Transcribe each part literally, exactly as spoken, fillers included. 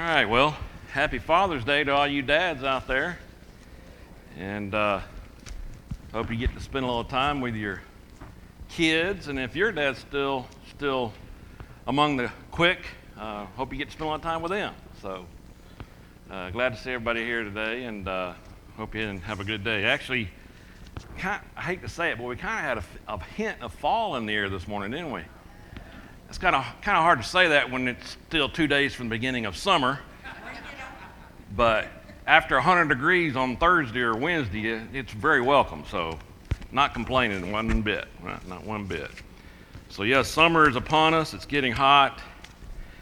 All right, well, happy Father's Day to all you dads out there. And uh, hope you get to spend a little time with your kids. And if your dad's still still among the quick, uh, hope you get to spend a lot of time with them. So uh, glad to see everybody here today, and uh, hope you have a good day. Actually, kind of, I hate to say it, but we kind of had a, a hint of fall in the air this morning, didn't we? It's kind of kind of hard to say that when it's still two days from the beginning of summer. But after one hundred degrees on Thursday or Wednesday, it's very welcome. So not complaining one bit, not one bit. So yes, summer is upon us. It's getting hot.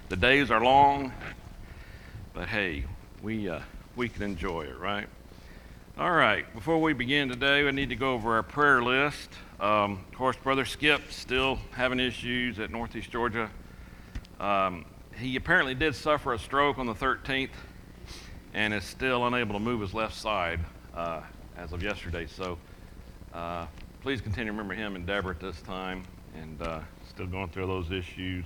The days are long. But hey, we uh, we can enjoy it, right? All right. Before we begin today, we need to go over our prayer list. Um, of course, Brother Skip still having issues at Northeast Georgia. Um, he apparently did suffer a stroke on the thirteenth and is still unable to move his left side uh, as of yesterday. So uh, please continue to remember him and Deborah at this time, and uh, still going through those issues.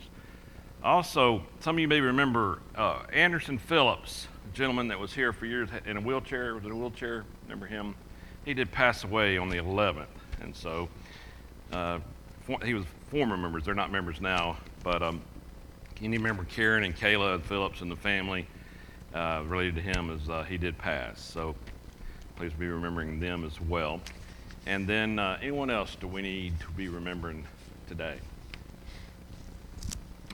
Also, some of you may remember uh, Anderson Phillips, a gentleman that was here for years in a wheelchair, was in a wheelchair, remember him? He did pass away on the eleventh, and so Uh, he was former members, they're not members now, but um, can you remember Karen and Kayla and Phillips and the family uh, related to him as uh, he did pass, so please be remembering them as well. And then uh, anyone else do we need to be remembering today?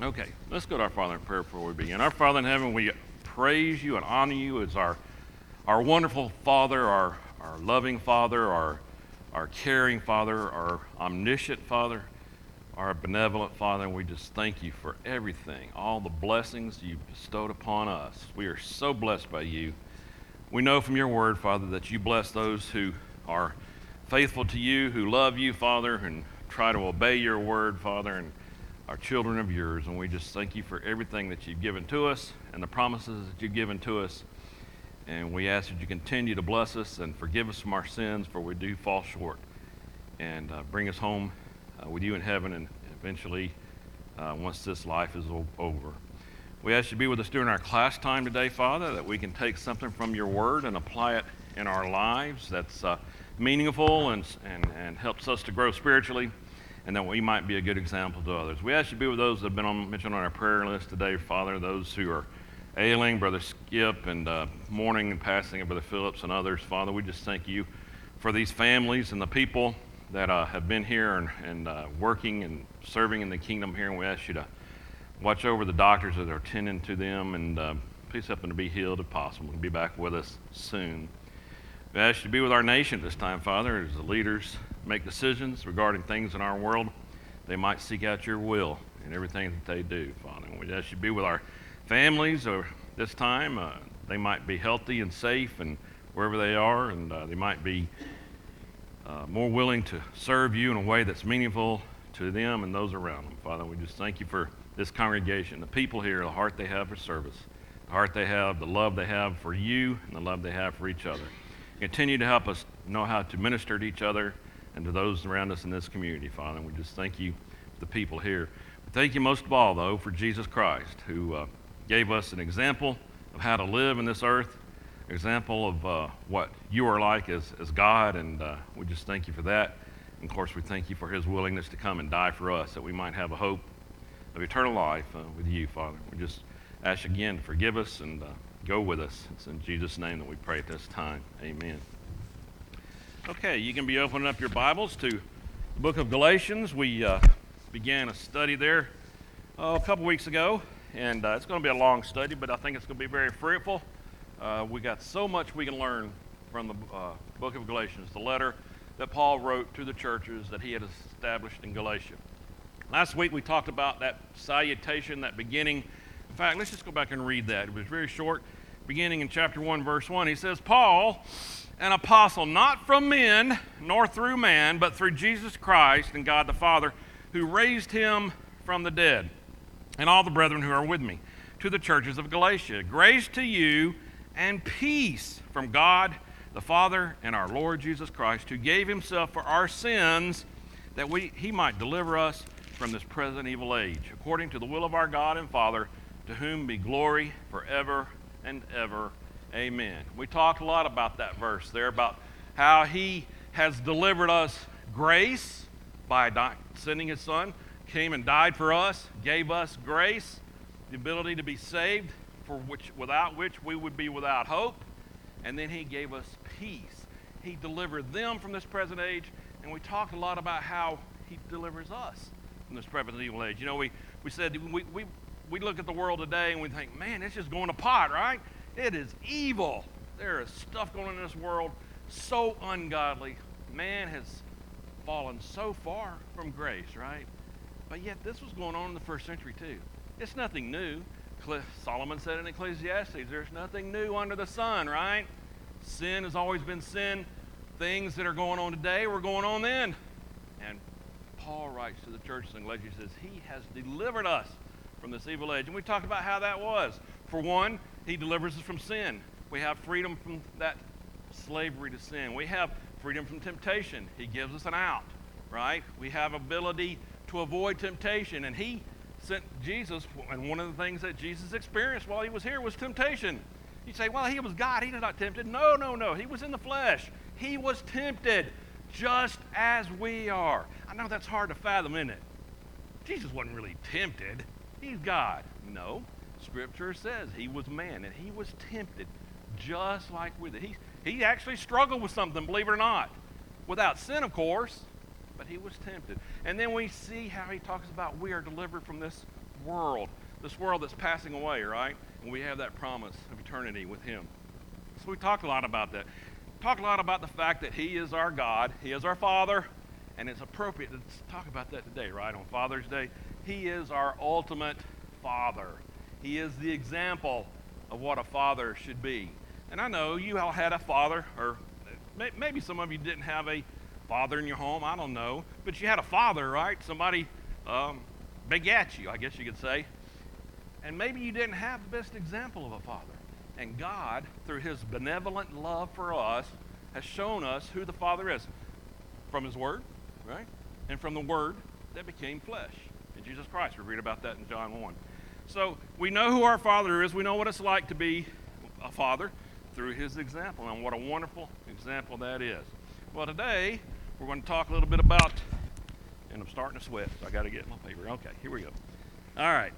Okay, let's go to our Father in prayer before we begin. Our Father in heaven, we praise you and honor you as our our wonderful Father, our, our loving Father, our our caring Father, our omniscient Father, our benevolent Father, and we just thank you for everything, all the blessings you bestowed upon us. We are so blessed by you. We know from your word, Father, that you bless those who are faithful to you, who love you, Father, and try to obey your word, Father, and are children of yours. And we just thank you for everything that you've given to us and the promises that you've given to us. And we ask that you continue to bless us and forgive us from our sins, for we do fall short, and uh, bring us home uh, with you in heaven, and eventually uh, once this life is over. We ask you to be with us during our class time today, Father, that we can take something from your word and apply it in our lives that's uh, meaningful and, and, and helps us to grow spiritually, and that we might be a good example to others. We ask you to be with those that have been on, mentioned on our prayer list today, Father, those who are ailing, Brother Skip, and uh, mourning and passing of Brother Phillips and others. Father, we just thank you for these families and the people that uh, have been here and, and uh, working and serving in the kingdom here. And we ask you to watch over the doctors that are attending to them, and uh, please help them to be healed if possible and be back with us soon. We ask you to be with our nation this time, Father, as the leaders make decisions regarding things in our world. They might seek out your will in everything that they do, Father. And we ask you to be with our families or this time, uh, they might be healthy and safe and wherever they are, and uh, they might be uh, more willing to serve you in a way that's meaningful to them and those around them. Father, we just thank you for this congregation, the people here, the heart they have for service, the heart they have, the love they have for you, and the love they have for each other. Continue to help us know how to minister to each other and to those around us in this community, Father, and we just thank you for the people here. We thank you most of all, though, for Jesus Christ, who uh, gave us an example of how to live in this earth, example of uh, what you are like as, as God, and uh, we just thank you for that. And of course, we thank you for his willingness to come and die for us, that we might have a hope of eternal life uh, with you, Father. We just ask again to forgive us and uh, go with us. It's in Jesus' name that we pray at this time. Amen. Okay, you can be opening up your Bibles to the book of Galatians. We uh, began a study there uh, a couple weeks ago. And uh, it's going to be a long study, but I think it's going to be very fruitful. Uh, we got so much we can learn from the uh, book of Galatians, the letter that Paul wrote to the churches that he had established in Galatia. Last week we talked about that salutation, that beginning. In fact, let's just go back and read that. It was very short, beginning in chapter one, verse one. He says, Paul, an apostle, not from men, nor through man, but through Jesus Christ and God the Father, who raised him from the dead, and all the brethren who are with me, to the churches of Galatia. Grace to you and peace from God the Father and our Lord Jesus Christ, who gave himself for our sins, that we he might deliver us from this present evil age, according to the will of our God and Father, to whom be glory forever and ever. Amen. We talked a lot about that verse there, about how he has delivered us grace by di- sending his son, came and died for us, gave us grace, the ability to be saved, for which, without which we would be without hope. And then he gave us peace. He delivered them from this present age, and we talked a lot about how he delivers us from this present evil age. You know, we, we said we, we, we look at the world today and we think, man, it's just going to pot, right? It is evil. There is stuff going on in this world so ungodly. Man has fallen so far from grace, right? But yet this was going on in the first century too. It's nothing new. Solomon said in Ecclesiastes, there's nothing new under the sun, right? Sin has always been sin. Things that are going on today were going on then. And Paul writes to the church in Galatia, he says, he has delivered us from this evil age. And we talked about how that was. For one, he delivers us from sin. We have freedom from that slavery to sin. We have freedom from temptation. He gives us an out, right? We have ability to avoid temptation. And he sent Jesus, and one of the things that Jesus experienced while he was here was temptation. You say, well, he was God, he was not tempted. No, no, no, he was in the flesh. He was tempted just as we are. I know that's hard to fathom, isn't it? Jesus wasn't really tempted. He's God. No, Scripture says he was man, and he was tempted just like we did. He, he actually struggled with something, believe it or not, without sin, of course, but he was tempted. And then we see how he talks about we are delivered from this world, this world that's passing away, right? And we have that promise of eternity with him. So we talked a lot about that. Talked a lot about the fact that he is our God, he is our Father, and it's appropriate to talk about that today, right? On Father's Day, he is our ultimate Father. He is the example of what a father should be. And I know you all had a father, or maybe some of you didn't have a father in your home, I don't know, but you had a father, right? Somebody um, begat you, I guess you could say. And maybe you didn't have the best example of a father. And God, through his benevolent love for us, has shown us who the Father is. From his word, right? And from the word that became flesh in Jesus Christ. We read about that in John one. So we know who our Father is. We know what it's like to be a father through his example. And what a wonderful example that is. Well, today, we're going to talk a little bit about, and I'm starting to sweat, so I got to get my paper. Okay, here we go. All right.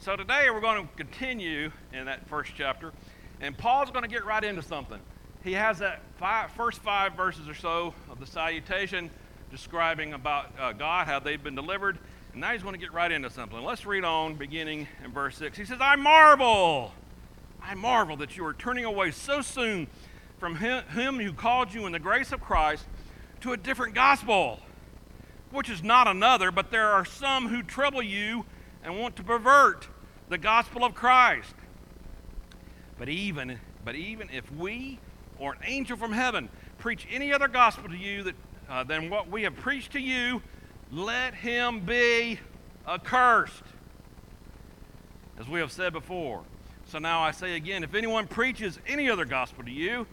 So today we're going to continue in that first chapter, and Paul's going to get right into something. He has that five, first five verses or so of the salutation describing about uh, God, how they've been delivered, and now he's going to get right into something. Let's read on, beginning in verse six. He says, I marvel, I marvel that you are turning away so soon from him, him who called you in the grace of Christ to a different gospel, which is not another, but there are some who trouble you and want to pervert the gospel of Christ. But even, but even if we or an angel from heaven preach any other gospel to you that, uh, than what we have preached to you, let him be accursed. As we have said before. So now I say again, if anyone preaches any other gospel to you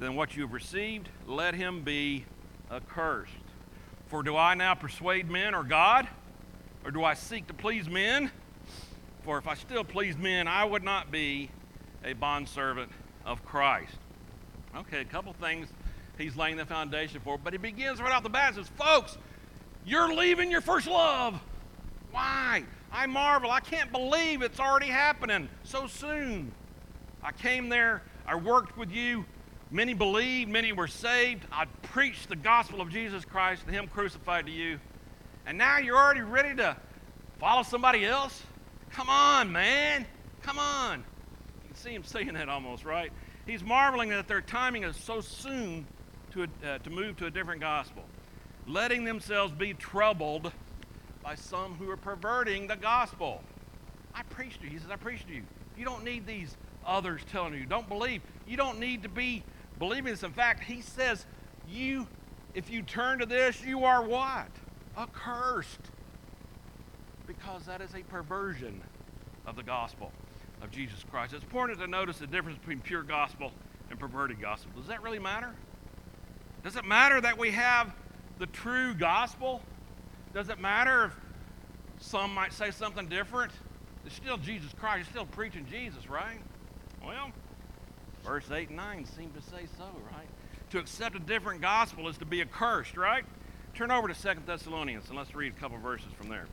than what you have received, let him be accursed. For do I now persuade men or God? Or do I seek to please men? For if I still pleased men, I would not be a bondservant of Christ. Okay, a couple things he's laying the foundation for, but he begins right off the bat and says, folks, you're leaving your first love. Why? I marvel. I can't believe it's already happening so soon. I came there. I worked with you. Many believed. Many were saved. I preached the gospel of Jesus Christ and him crucified to you. And now you're already ready to follow somebody else? Come on, man. Come on. You can see him saying that almost, right? He's marveling that their timing is so soon to, uh, to move to a different gospel, letting themselves be troubled by some who are perverting the gospel. I preached to you. He says, I preached to you. You don't need these others telling you. Don't believe. You don't need to be believing this. In fact, he says, you, if you turn to this, you are what? Accursed, because that is a perversion of the gospel of Jesus Christ. It's important to notice the difference between pure gospel and perverted gospel. Does that really matter? Does it matter that we have the true gospel? Does it matter if some might say something different? It's still Jesus Christ. It's still preaching Jesus, right? Well, verse eight and nine seem to say so, right? To accept a different gospel is to be accursed, right? Turn over to Second Thessalonians, and let's read a couple verses from there.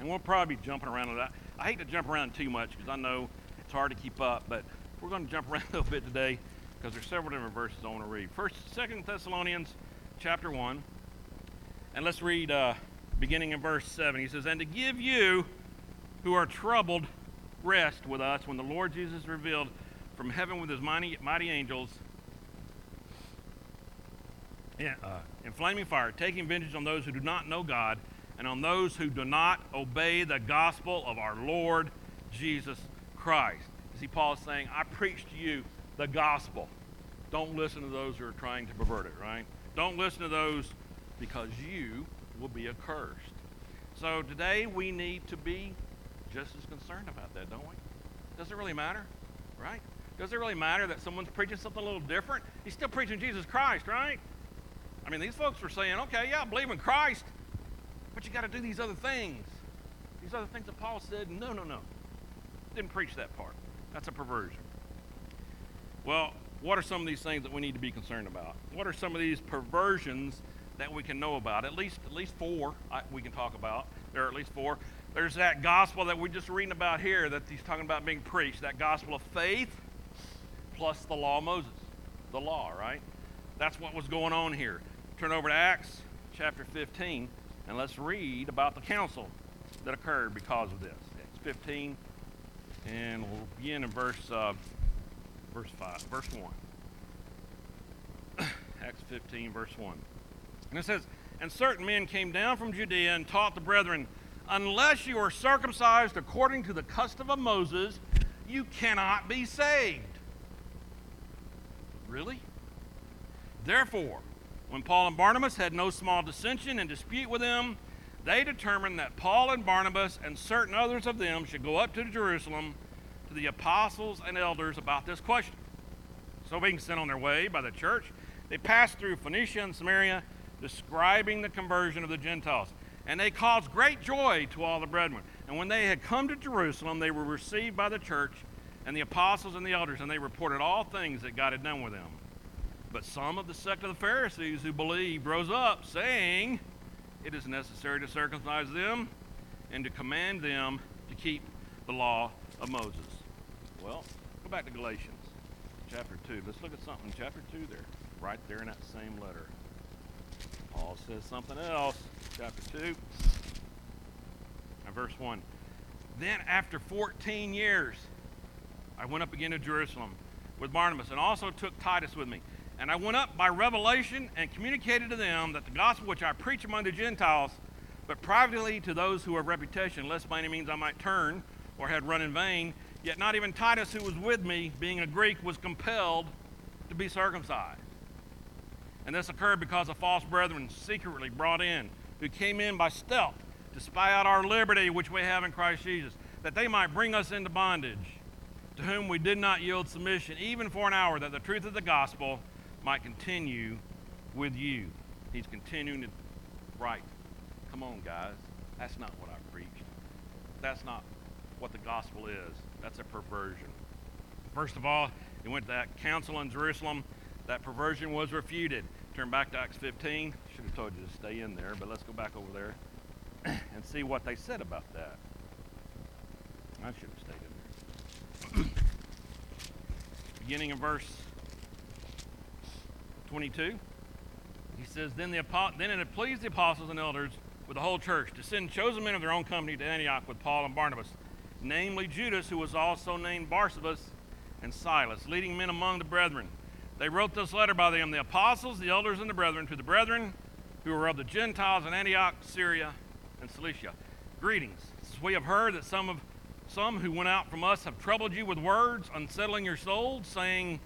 And we'll probably be jumping around. I, I hate to jump around too much because I know it's hard to keep up, but we're going to jump around a little bit today because there's several different verses I want to read. First, Second Thessalonians chapter one, and let's read uh, beginning in verse seven. He says, "And to give you who are troubled rest with us when the Lord Jesus revealed from heaven with his mighty, mighty angels in, uh, in flaming fire, taking vengeance on those who do not know God and on those who do not obey the gospel of our Lord Jesus Christ." You see, Paul is saying, I preach to you the gospel. Don't listen to those who are trying to pervert it, right? Don't listen to those, because you will be accursed. So today we need to be just as concerned about that, don't we? Does it really matter, right? Does it really matter that someone's preaching something a little different? He's still preaching Jesus Christ, right? I mean, these folks were saying, okay, yeah, I believe in Christ, but you got to do these other things. These other things that Paul said, no, no, no. Didn't preach that part. That's a perversion. Well, what are some of these things that we need to be concerned about? What are some of these perversions that we can know about? At least at least four I, we can talk about. There are at least four. There's that gospel that we're just reading about here that he's talking about being preached, that gospel of faith plus the law of Moses. The law, right? That's what was going on here. Turn over to Acts chapter fifteen, and let's read about the council that occurred because of this. Acts fifteen, and we'll begin in verse... Uh, Verse five, verse one. Acts fifteen, verse one. And it says, "And certain men came down from Judea and taught the brethren, unless you are circumcised according to the custom of Moses, you cannot be saved." Really? "Therefore, when Paul and Barnabas had no small dissension and dispute with them, they determined that Paul and Barnabas and certain others of them should go up to Jerusalem to the apostles and elders about this question. So being sent on their way by the church, they passed through Phoenicia and Samaria, describing the conversion of the Gentiles. And they caused great joy to all the brethren. And when they had come to Jerusalem, they were received by the church and the apostles and the elders, and they reported all things that God had done with them. But some of the sect of the Pharisees who believed rose up, saying, it is necessary to circumcise them and to command them to keep the law of Moses." Well, go back to Galatians chapter two. Let's look at something in chapter two there, right there in that same letter. Paul says something else, chapter two, and verse one. "Then after fourteen years, I went up again to Jerusalem with Barnabas and also took Titus with me. And I went up by revelation and communicated to them that the gospel which I preach among the Gentiles, but privately to those who have reputation, lest by any means I might turn or had run in vain. Yet not even Titus, who was with me, being a Greek, was compelled to be circumcised. And this occurred because of false brethren secretly brought in, who came in by stealth to spy out our liberty which we have in Christ Jesus, that they might bring us into bondage, to whom we did not yield submission, even for an hour, that the truth of the gospel might continue with you." He's continuing to write. Come on, guys. That's not what I preached. That's not what the gospel is. That's a perversion. First of all, he went to that council in Jerusalem. That perversion was refuted. Turn back to Acts fifteen. Should have told you to stay in there, but let's go back over there and see what they said about that. I should have stayed in there. Beginning in verse twenty-two, he says, "Then, the, then it had pleased the apostles and elders with the whole church to send chosen men of their own company to Antioch with Paul and Barnabas, namely Judas, who was also named Barsabas, and Silas, leading men among the brethren. They wrote this letter by them, the apostles, the elders, and the brethren, to the brethren who were of the Gentiles in Antioch, Syria, and Cilicia. Greetings. Since we have heard that some of some who went out from us have troubled you with words, unsettling your souls, saying,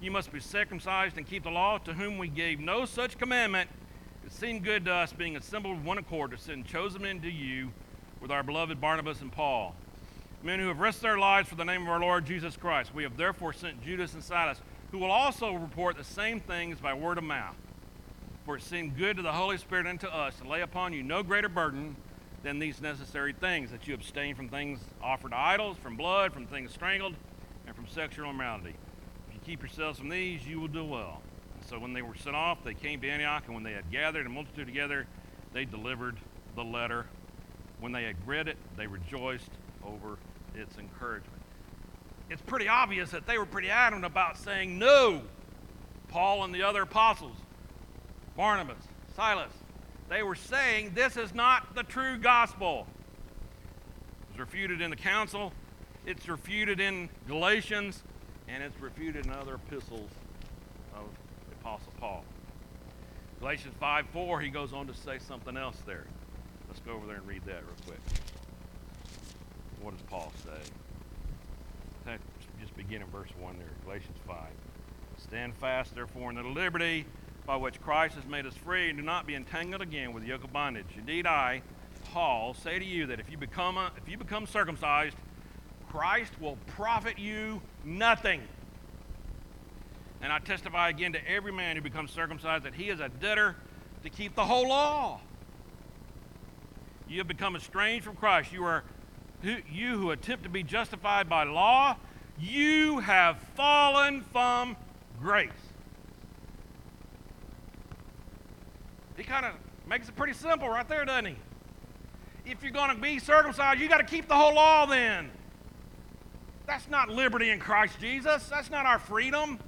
you must be circumcised and keep the law, to whom we gave no such commandment. It seemed good to us, being assembled with one accord, to send chosen men to you with our beloved Barnabas and Paul, men who have risked their lives for the name of our Lord Jesus Christ. We have therefore sent Judas and Silas, who will also report the same things by word of mouth. For it seemed good to the Holy Spirit and to us to lay upon you no greater burden than these necessary things, that you abstain from things offered to idols, from blood, from things strangled, and from sexual immorality. If you keep yourselves from these, you will do well. And so when they were sent off, they came to Antioch, and when they had gathered a multitude together, they delivered the letter. When they had read it, they rejoiced over its encouragement. It's pretty obvious that they were pretty adamant about saying no. Paul and the other apostles, Barnabas, Silas, they were saying this is not the true gospel. It was refuted in the council, it's refuted in Galatians, and it's refuted in other epistles of the Apostle Paul. Galatians five four, he goes on to say something else there. Let's go over there and read that real quick. What does Paul say? Just begin in verse one there, Galatians five. Stand fast, therefore, in the liberty by which Christ has made us free, and do not be entangled again with the yoke of bondage. Indeed, I, Paul, say to you that if you become a, if you become circumcised, Christ will profit you nothing. And I testify again to every man who becomes circumcised that he is a debtor to keep the whole law. You have become estranged from Christ. You are who, you who attempt to be justified by law, you have fallen from grace. He kind of makes it pretty simple right there, doesn't he? If you're going to be circumcised, you got to keep the whole law then. That's not liberty in Christ Jesus. That's not our freedom.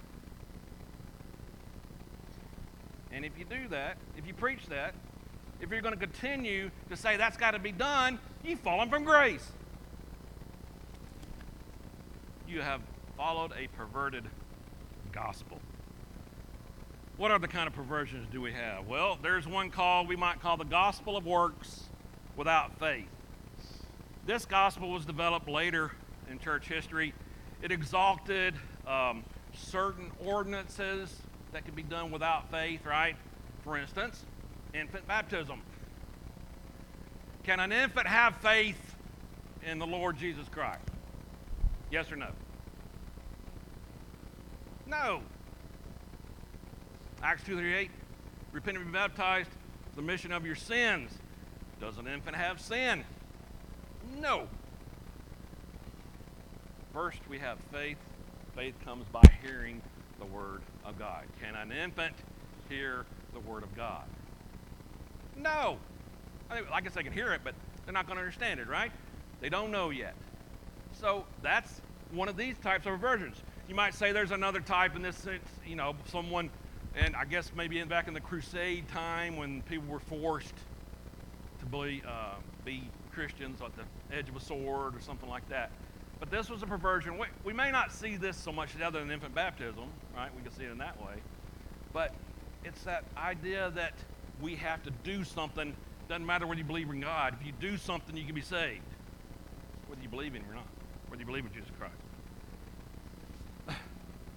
And if you do that, if you preach that, if you're going to continue to say that's got to be done, you've fallen from grace. You have followed a perverted gospel. What other kind of perversions do we have? Well, there's one called, we might call the gospel of works without faith. This gospel was developed later in church history. It exalted um, certain ordinances that could be done without faith, right? For instance, infant baptism. Can an infant have faith in the Lord Jesus Christ? Yes or no? No. Acts two thirty-eight, repent and be baptized for the remission of your sins. Does an infant have sin? No. First, we have faith. Faith comes by hearing the Word of God. Can an infant hear the Word of God? No. I mean, I guess they can hear it, but they're not going to understand it, right? They don't know yet. So that's one of these types of perversions. You might say there's another type in this sense, you know, someone... And I guess maybe in, back in the crusade time when people were forced to be, uh, be Christians at the edge of a sword or something like that. But this was a perversion. We, we may not see this so much other than infant baptism, right? We can see it in that way. But it's that idea that we have to do something. Doesn't matter whether you believe in God. If you do something, you can be saved. Whether you believe in Him or not. Whether you believe in Jesus Christ.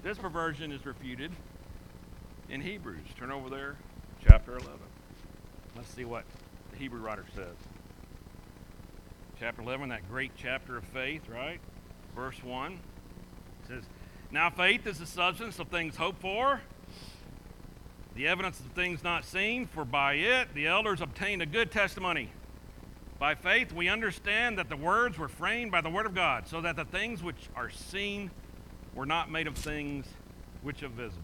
This perversion is refuted in Hebrews. Turn over there, chapter eleven. Let's see what the Hebrew writer says. Chapter eleven, that great chapter of faith, right? Verse one, it says, now faith is the substance of things hoped for, the evidence of things not seen, for by it the elders obtained a good testimony. By faith we understand that the words were framed by the word of God, so that the things which are seen were not made of things which are visible.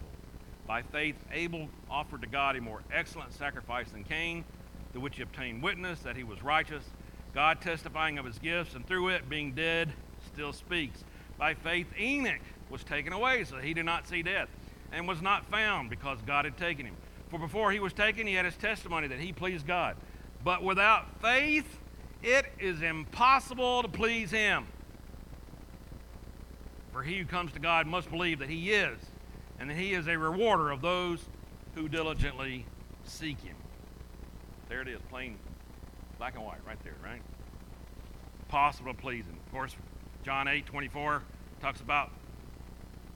By faith, Abel offered to God a more excellent sacrifice than Cain, to which he obtained witness that he was righteous, God testifying of his gifts, and through it, being dead, still speaks. By faith, Enoch was taken away, so he did not see death, and was not found, because God had taken him. For before he was taken, he had his testimony that he pleased God. But without faith, it is impossible to please him. For he who comes to God must believe that he is, and that he is a rewarder of those who diligently seek him. There it is, plain black and white right there, right? Possible to please him. Of course, John eight twenty-four talks about,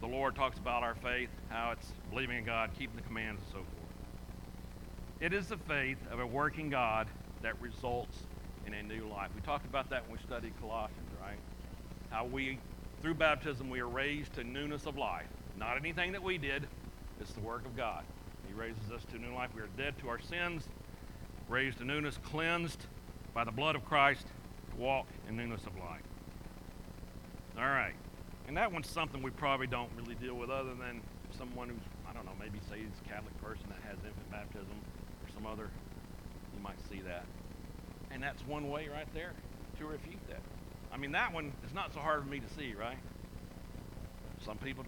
the Lord talks about our faith, how it's believing in God, keeping the commands, and so forth. It is the faith of a working God that results in a new life. We talked about that when we studied Colossians, right? How we, through baptism, we are raised to newness of life. Not anything that we did. It's the work of God. He raises us to new life. We are dead to our sins, raised to newness, cleansed by the blood of Christ to walk in newness of life. All right. And that one's something we probably don't really deal with other than someone who's, I don't know, maybe say he's a Catholic person that has infant baptism or some other, you might see that. And that's one way right there to refute that. I mean, that one is not so hard for me to see, right? Some people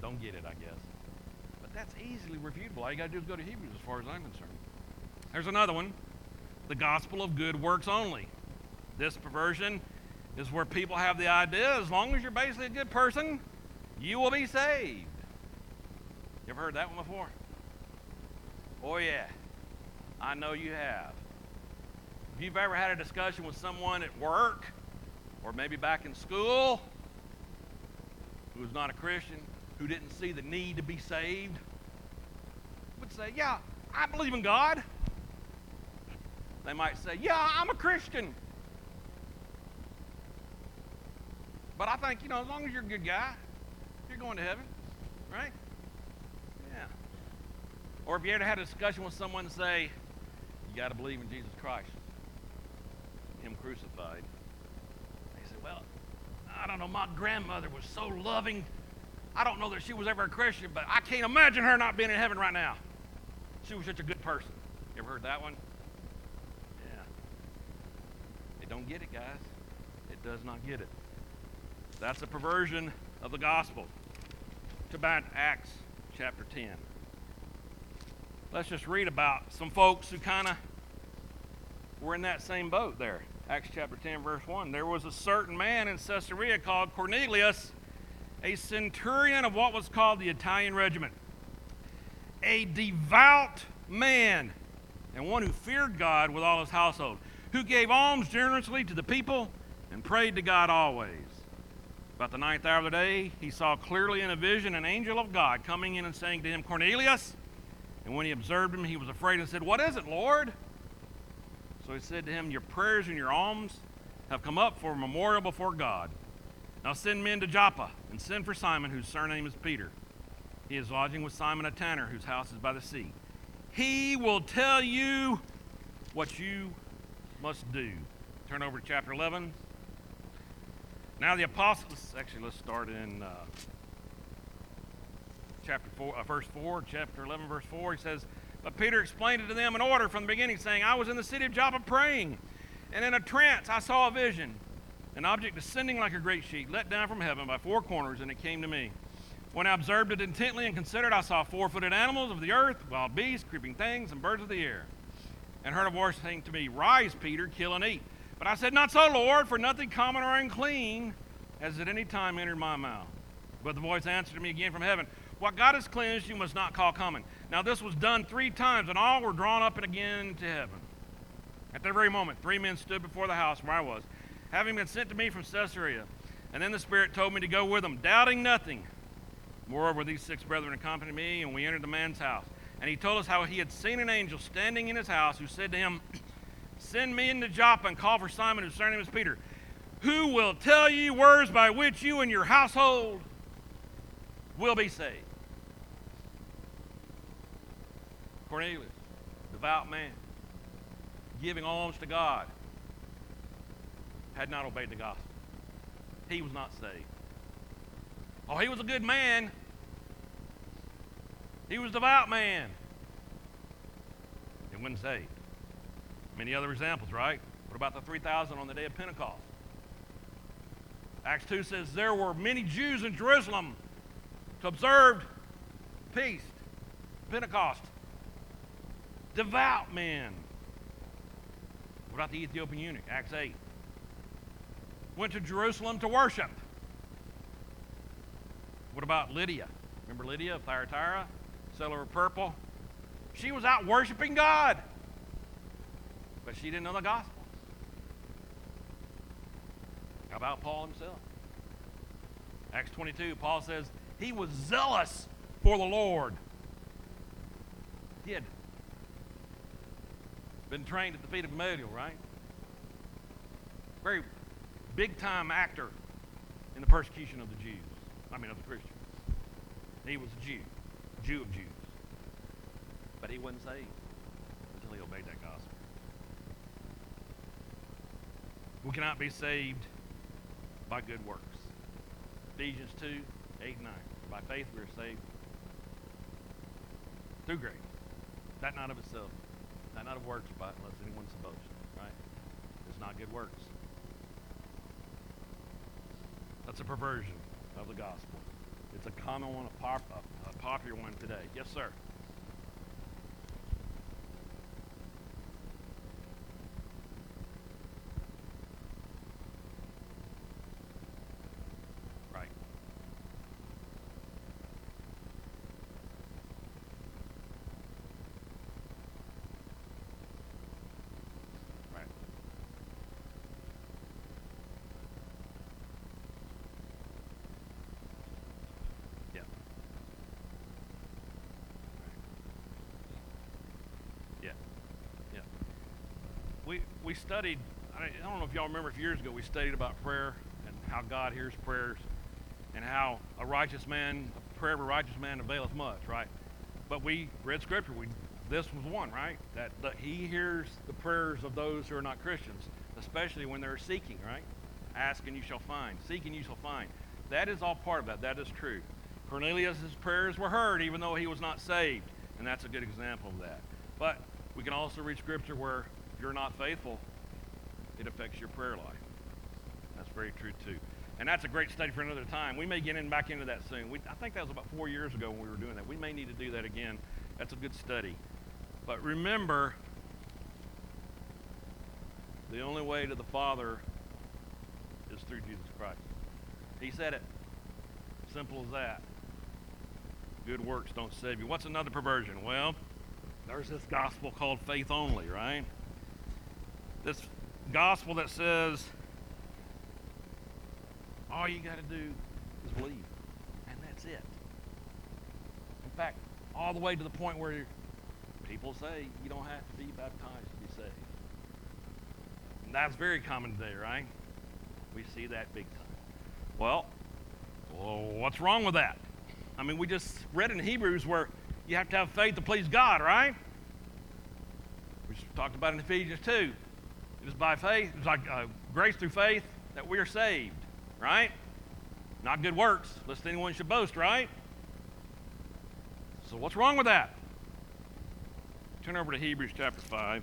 don't get it, I guess. But that's easily refutable. All you got to do is go to Hebrews as far as I'm concerned. There's another one, the gospel of good works only. This perversion is where people have the idea, as long as you're basically a good person, you will be saved. You ever heard that one before? Oh, yeah. I know you have. If you've ever had a discussion with someone at work or maybe back in school who was not a Christian, who didn't see the need to be saved, would say, yeah, I believe in God. They might say, yeah, I'm a Christian. But I think, you know, as long as you're a good guy, you're going to heaven, right? Yeah. Or if you ever had a discussion with someone and say, you got to believe in Jesus Christ, him crucified. They say, well, I don't know, my grandmother was so loving. I don't know that she was ever a Christian, but I can't imagine her not being in heaven right now. She was such a good person. You ever heard that one? Yeah. They don't get it, guys. It does not get it. That's a perversion of the gospel. To about Acts chapter ten. Let's just read about some folks who kind of were in that same boat there. Acts chapter ten, verse one. There was a certain man in Caesarea called Cornelius, a centurion of what was called the Italian regiment, a devout man, and one who feared God with all his household, who gave alms generously to the people and prayed to God always. About the ninth hour of the day, he saw clearly in a vision an angel of God coming in and saying to him, Cornelius. And when he observed him, he was afraid and said, What is it, Lord? So he said to him, Your prayers and your alms have come up for a memorial before God. Now send men to Joppa and send for Simon, whose surname is Peter. He is lodging with Simon a tanner, whose house is by the sea. He will tell you what you must do. Turn over to chapter eleven. Now the apostles, actually let's start in uh, chapter four, uh, verse four, chapter eleven, verse four. He says, But Peter explained it to them in order from the beginning, saying, I was in the city of Joppa praying, and in a trance I saw a vision, an object descending like a great sheet, let down from heaven by four corners, and it came to me. When I observed it intently and considered, I saw four-footed animals of the earth, wild beasts, creeping things, and birds of the air. And heard a voice saying to me, Rise, Peter, kill and eat. But I said, Not so, Lord, for nothing common or unclean has at any time entered my mouth. But the voice answered me again from heaven, What God has cleansed you must not call common. Now this was done three times, and all were drawn up and again to heaven. At that very moment, three men stood before the house where I was, having been sent to me from Caesarea. And then the Spirit told me to go with them, doubting nothing. Moreover, these six brethren accompanied me, and we entered the man's house. And he told us how he had seen an angel standing in his house, who said to him, Send me into Joppa and call for Simon, whose surname is Peter, who will tell you words by which you and your household will be saved. Cornelius, devout man, giving alms to God, had not obeyed the gospel. He was not saved. Oh, he was a good man. He was a devout man. He wasn't saved. Many other examples, right? What about the three thousand on the day of Pentecost? Acts two says, There were many Jews in Jerusalem to observe peace, Pentecost. Devout men. What about the Ethiopian eunuch? Acts eight. Went to Jerusalem to worship. What about Lydia? Remember Lydia of Thyatira, seller of purple? She was out worshiping God. But she didn't know the gospel. How about Paul himself? Acts twenty-two, Paul says, he was zealous for the Lord. He had been trained at the feet of Gamaliel, right? Very big-time actor in the persecution of the Jews. I mean, of the Christians. He was a Jew, Jew of Jews. But he wasn't saved until he obeyed that gospel. We cannot be saved by good works. Ephesians two, eight and nine. By faith we are saved through grace. That not of itself. That not of works, but unless anyone's a boast, right? It's not good works. That's a perversion of the gospel. It's a common one, a, pop, a, a popular one today. Yes, sir. We studied, I don't know if y'all remember, a few years ago, we studied about prayer and how God hears prayers and how a righteous man, a prayer of a righteous man availeth much, right? But we read scripture. We this was one, right? That, that he hears the prayers of those who are not Christians, especially when they're seeking, right? Ask and you shall find. Seek and you shall find. That is all part of that. That is true. Cornelius' prayers were heard even though he was not saved, and that's a good example of that. But we can also read scripture where if you're not faithful, it affects your prayer life. That's very true too. And that's a great study for another time. We may get in back into that soon. We, I think that was about four years ago when we were doing that. We may need to do that again. That's a good study. But remember, the only way to the Father is through Jesus Christ. He said it. Simple as that. Good works don't save you. What's another perversion? Well, there's this gospel called faith only, right? This gospel that says all you got to do is believe, and that's it. In fact, all the way to the point where people say you don't have to be baptized to be saved. And that's very common today, right? We see that big time. Well, what's wrong with that? I mean, we just read in Hebrews where you have to have faith to please God, right? We just talked about in Ephesians two. It is by faith, it's like uh, grace through faith that we are saved, right? Not good works, lest anyone should boast, right? So what's wrong with that? Turn over to Hebrews chapter five.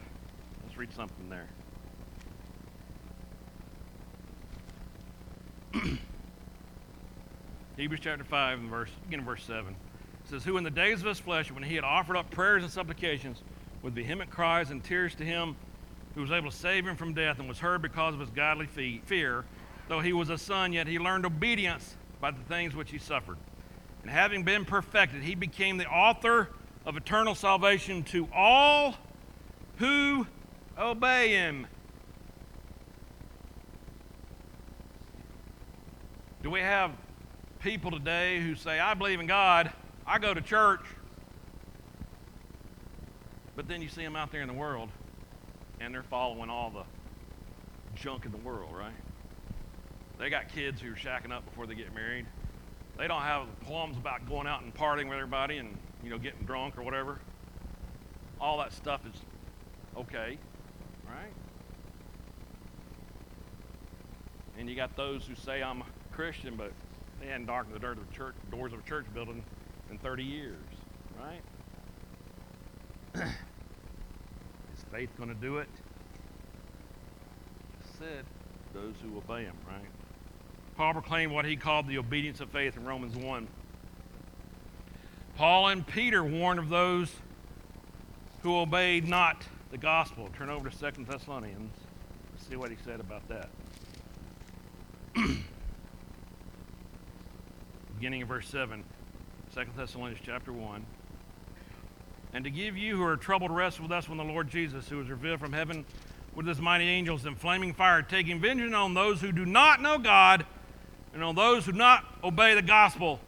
Let's read something there. Hebrews chapter five, and verse, beginning verse seven. It says, who in the days of his flesh, when he had offered up prayers and supplications with vehement cries and tears to him, who was able to save him from death and was heard because of his godly fe- fear. Though he was a son, yet he learned obedience by the things which he suffered. And having been perfected, he became the author of eternal salvation to all who obey him. Do we have people today who say, I believe in God, I go to church, but then you see them out there in the world, and they're following all the junk in the world, right? They got kids who are shacking up before they get married. They don't have qualms about going out and partying with everybody and, you know, getting drunk or whatever. All that stuff is okay, right? And you got those who say, I'm a Christian, but they hadn't darkened the dirt of the church, doors of a church building in thirty years, right? Faith going to do it? It said those who obey him, right? Paul proclaimed what he called the obedience of faith in Romans one. Paul and Peter warned of those who obeyed not the gospel. Turn over to Second Thessalonians. Let's see what he said about that. Beginning of verse seven, Second Thessalonians chapter one. And to give you who are troubled rest with us when the Lord Jesus, who is revealed from heaven with his mighty angels in flaming fire, taking vengeance on those who do not know God and on those who do not obey the gospel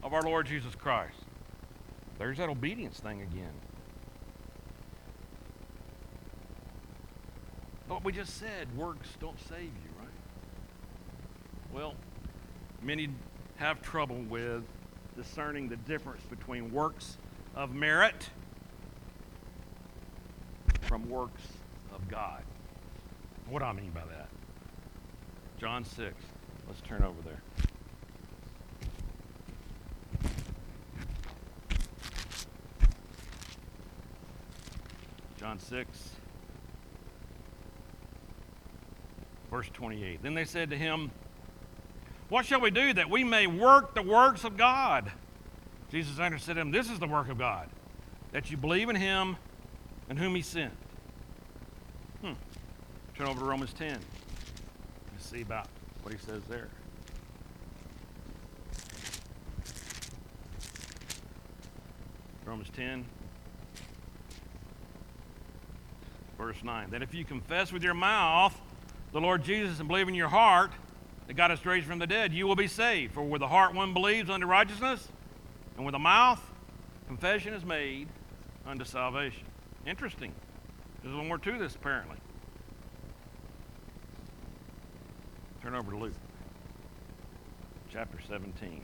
of our Lord Jesus Christ. There's that obedience thing again. But we just said works don't save you, right? Well, many have trouble with discerning the difference between works of merit from works of God. What do I mean by that? John six. Let's turn over there. John six, verse twenty-eight. Then they said to him, "What shall we do that we may work the works of God?" Jesus answered and said to him, "This is the work of God, that you believe in him and whom he sent." Hmm. Turn over to Romans ten. Let's see about what he says there. Romans ten, verse nine. That if you confess with your mouth the Lord Jesus and believe in your heart that God has raised from the dead, you will be saved. For with the heart one believes unto righteousness, and with the mouth confession is made unto salvation. Interesting. There's a little more to this, apparently. Turn over to Luke, chapter seventeen.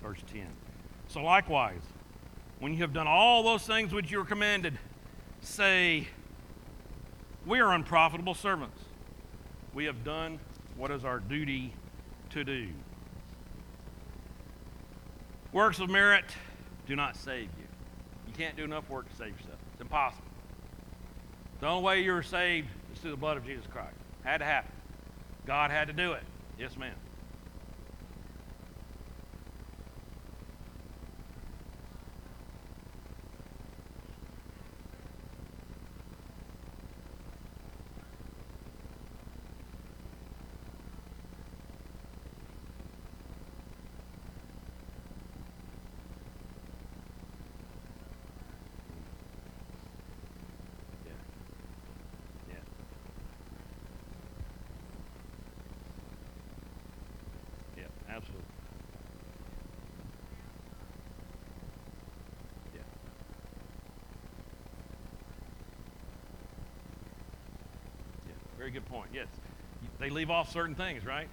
Verse ten. So likewise, when you have done all those things which you are commanded, say, "We are unprofitable servants. We have done what is our duty to do." Works of merit do not save you. You can't do enough work to save yourself. It's impossible. The only way you were saved is through the blood of Jesus Christ. Had to happen. God had to do it. Yes, ma'am. Absolutely. Yeah. Yeah. Very good point. Yes. They leave off certain things, right?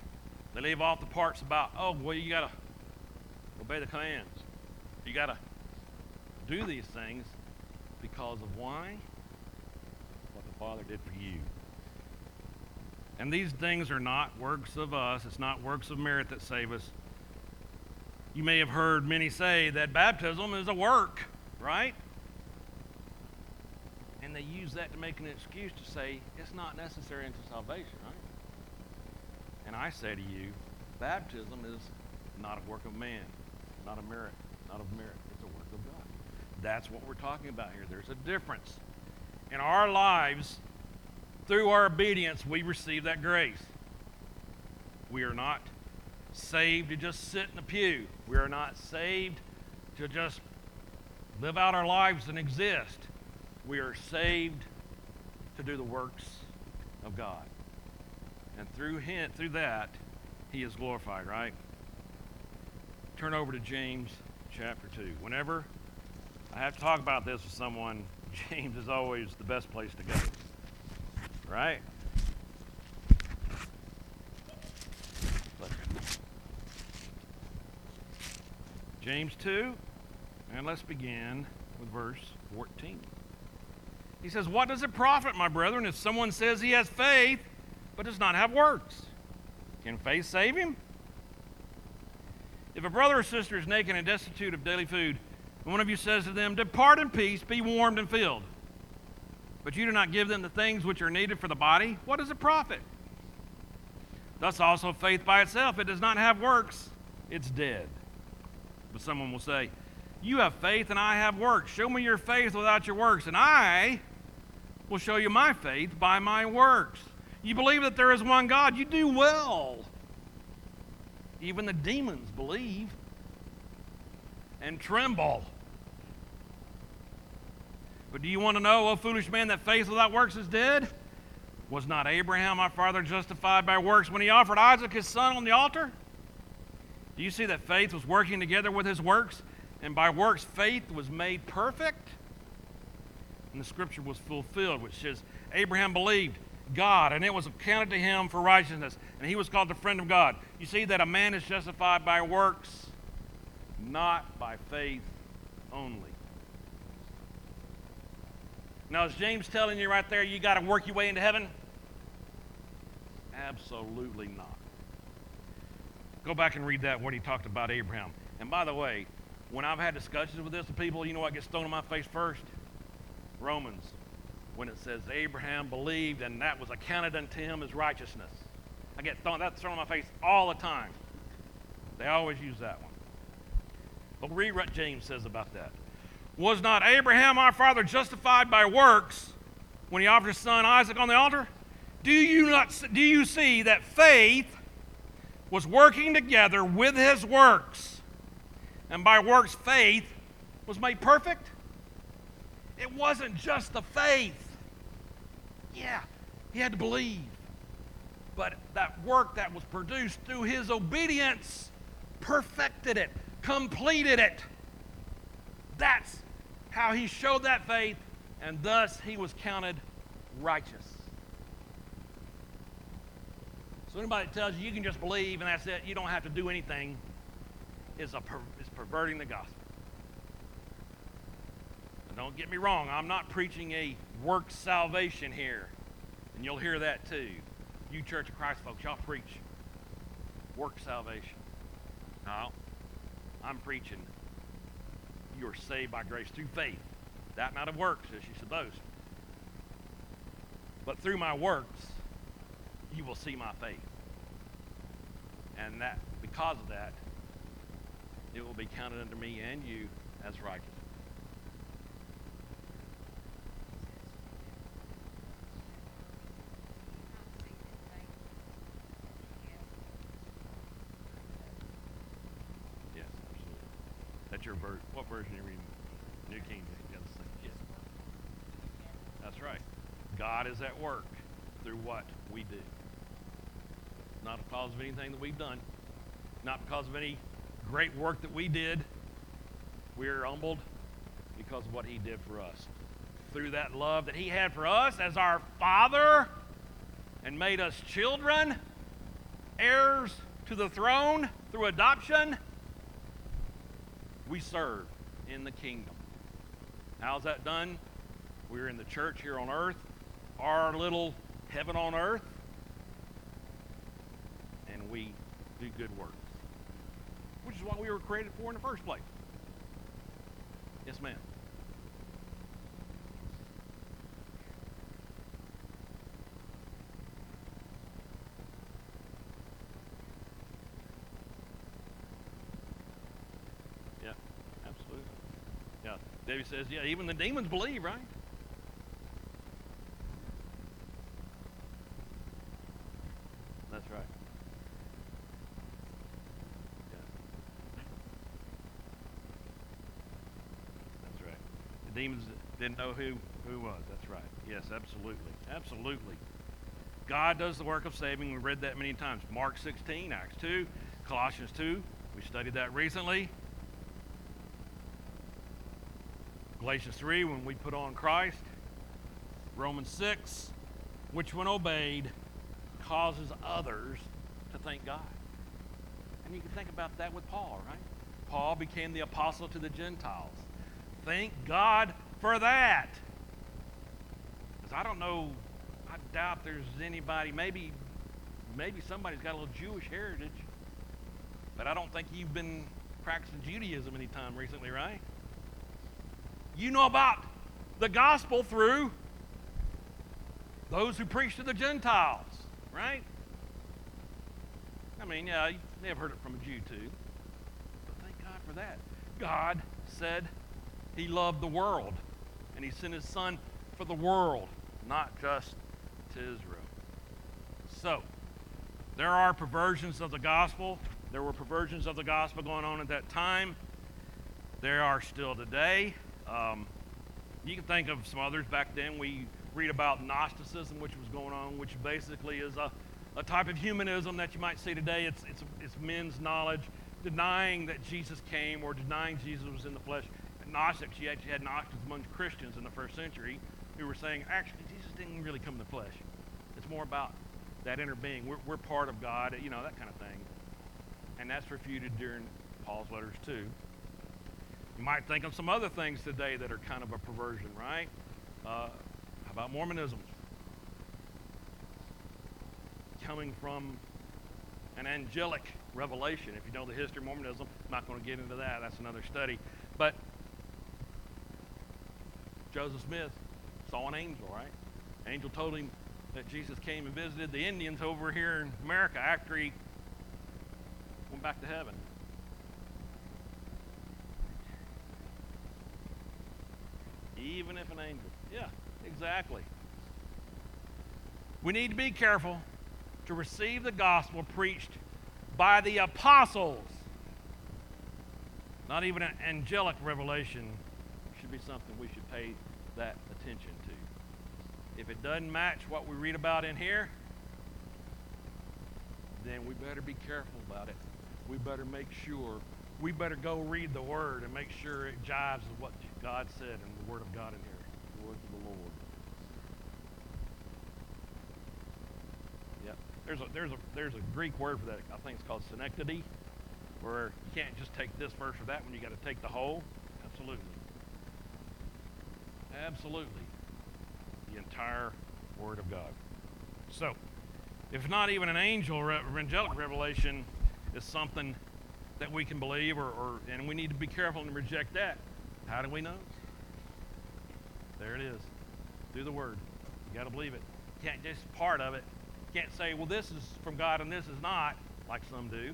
They leave off the parts about, oh, well, you got to obey the commands. You got to do these things because of why? What the Father did for you. And these things are not works of us. It's not works of merit that save us. You may have heard many say that baptism is a work, right? And they use that to make an excuse to say it's not necessary unto salvation, right? And I say to you, baptism is not a work of man, not a merit, not of merit. It's a work of God. That's what we're talking about here. There's a difference. In our lives, through our obedience, we receive that grace. We are not saved to just sit in the pew. We are not saved to just live out our lives and exist. We are saved to do the works of God. And through him, through that, he is glorified, right? Turn over to James chapter two. Whenever I have to talk about this with someone, James is always the best place to go. Right? James two, and let's begin with verse fourteen. He says, "What does it profit, my brethren, if someone says he has faith but does not have works? Can faith save him? If a brother or sister is naked and destitute of daily food, and one of you says to them, 'Depart in peace, be warmed and filled,' but you do not give them the things which are needed for the body, what does it profit? Thus also faith by itself, it does not have works, it's dead. But someone will say, 'You have faith and I have works. Show me your faith without your works, and I will show you my faith by my works. You believe that there is one God, you do well. Even the demons believe and tremble.' But do you want to know, O foolish man, that faith without works is dead? Was not Abraham, our father, justified by works when he offered Isaac his son on the altar? Do you see that faith was working together with his works, and by works faith was made perfect? And the scripture was fulfilled, which says, 'Abraham believed God, and it was accounted to him for righteousness, and he was called the friend of God.' You see that a man is justified by works, not by faith only." Now, is James telling you right there you got to work your way into heaven? Absolutely not. Go back and read that, what he talked about Abraham. And by the way, when I've had discussions with this with people, you know what gets thrown in my face first? Romans, when it says Abraham believed and that was accounted unto him as righteousness. I get thrown, that's thrown in my face all the time. They always use that one. But read what James says about that. Was not Abraham our father justified by works when he offered his son Isaac on the altar? Do you not, do you see that faith was working together with his works, and by works faith was made perfect? It wasn't just the faith. Yeah, he had to believe. But that work that was produced through his obedience perfected it, completed it. That's how he showed that faith, and thus he was counted righteous. So anybody that tells you you can just believe and that's it, you don't have to do anything, is, a per, is perverting the gospel. And don't get me wrong, I'm not preaching a works salvation here, and you'll hear that too. You Church of Christ folks, y'all preach work salvation. No, I'm preaching you are saved by grace through faith. That not of works, as you should boast. But through my works, you will see my faith. And that, because of that, it will be counted unto me and you as righteous. Ver- what version are you reading? New King James. Yes. That's right. God is at work through what we do. Not because of anything that we've done. Not because of any great work that we did. We're humbled because of what he did for us. Through that love that he had for us as our Father and made us children, heirs to the throne through adoption, we serve in the kingdom. How's that done? We're in the church here on earth, our little heaven on earth, and we do good works, which is what we were created for in the first place. Yes, ma'am. David says, yeah, even the demons believe, right? That's right. Yeah. That's right. The demons didn't know who, who was. That's right. Yes, absolutely. Absolutely. God does the work of saving. We've read that many times. Mark sixteen, Acts two, Colossians two. We studied that recently. Galatians three, when we put on Christ. Romans six, which when obeyed causes others to thank God. And you can think about that with Paul, right? Paul became the apostle to the Gentiles. Thank God for that. Because I don't know, I doubt there's anybody, maybe, maybe somebody's got a little Jewish heritage, but I don't think you've been practicing Judaism any time recently, right? You know about the gospel through those who preach to the Gentiles, right? I mean, yeah, you may have heard it from a Jew too, but thank God for that. God said he loved the world, and he sent his son for the world, not just to Israel. So, there are perversions of the gospel. There were perversions of the gospel going on at that time. There are still today. Um, you can think of some others. Back then we read about Gnosticism, which was going on, which basically is a, a type of humanism that you might see today. It's, it's, it's men's knowledge, denying that Jesus came or denying Jesus was in the flesh. Gnostics, you actually had Gnostics among Christians in the first century who were saying, actually, Jesus didn't really come in the flesh. It's more about that inner being. We're, we're part of God, you know, that kind of thing. And that's refuted during Paul's letters too. You might think of some other things today that are kind of a perversion, right? Uh, how about Mormonism? Coming from an angelic revelation. If you know the history of Mormonism, I'm not going to get into that. That's another study. But Joseph Smith saw an angel, right? Angel told him that Jesus came and visited the Indians over here in America after he went back to heaven. Even if an angel. Yeah, exactly. We need to be careful to receive the gospel preached by the apostles. Not even an angelic revelation should be something we should pay that attention to. If it doesn't match what we read about in here, then we better be careful about it. We better make sure. We better go read the Word and make sure it jives with what God said and the Word of God in here. The words of the Lord. Yep. There's a there's a there's a Greek word for that. I think it's called synecdoche, where you can't just take this verse or that one. You got to take the whole. Absolutely. Absolutely. The entire Word of God. So, if not even an angel or angelic revelation is something that we can believe, or, or and we need to be careful and reject that. How do we know? There it is. Through the Word. You got to believe it. You can't just part of it. You can't say, well, this is from God and this is not, like some do. You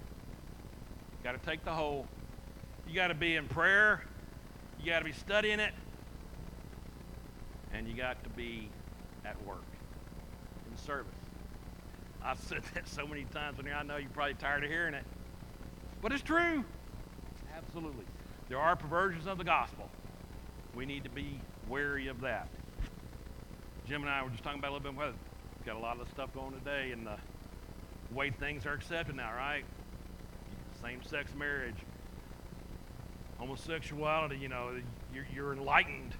got to take the whole. You got to be in prayer. You got to be studying it. And you got to be at work, in service. I've said that so many times in here. I know you're probably tired of hearing it. But it's true. Absolutely. There are perversions of the gospel. We need to be wary of that. Jim and I were just talking about a little bit about we've got a lot of the stuff going today and the way things are accepted now, right? Same-sex marriage, homosexuality, you know, you're, you're enlightened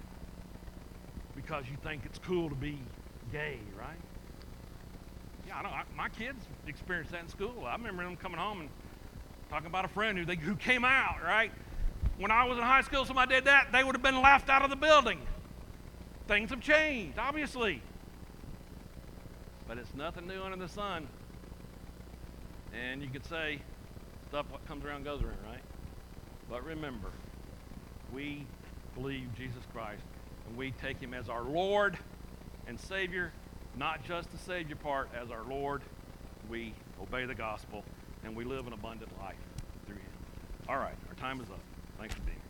because you think it's cool to be gay, right? Yeah, I know. I, my kids experienced that in school. I remember them coming home and talking about a friend who they, who came out, right? When I was in high school, somebody did that, they would have been laughed out of the building. Things have changed, obviously. But it's nothing new under the sun. And you could say, stuff what comes around goes around, right? But remember, we believe Jesus Christ, and we take him as our Lord and Savior, not just the Savior part, as our Lord. We obey the gospel. And we live an abundant life through him. All right, our time is up. Thanks for being here.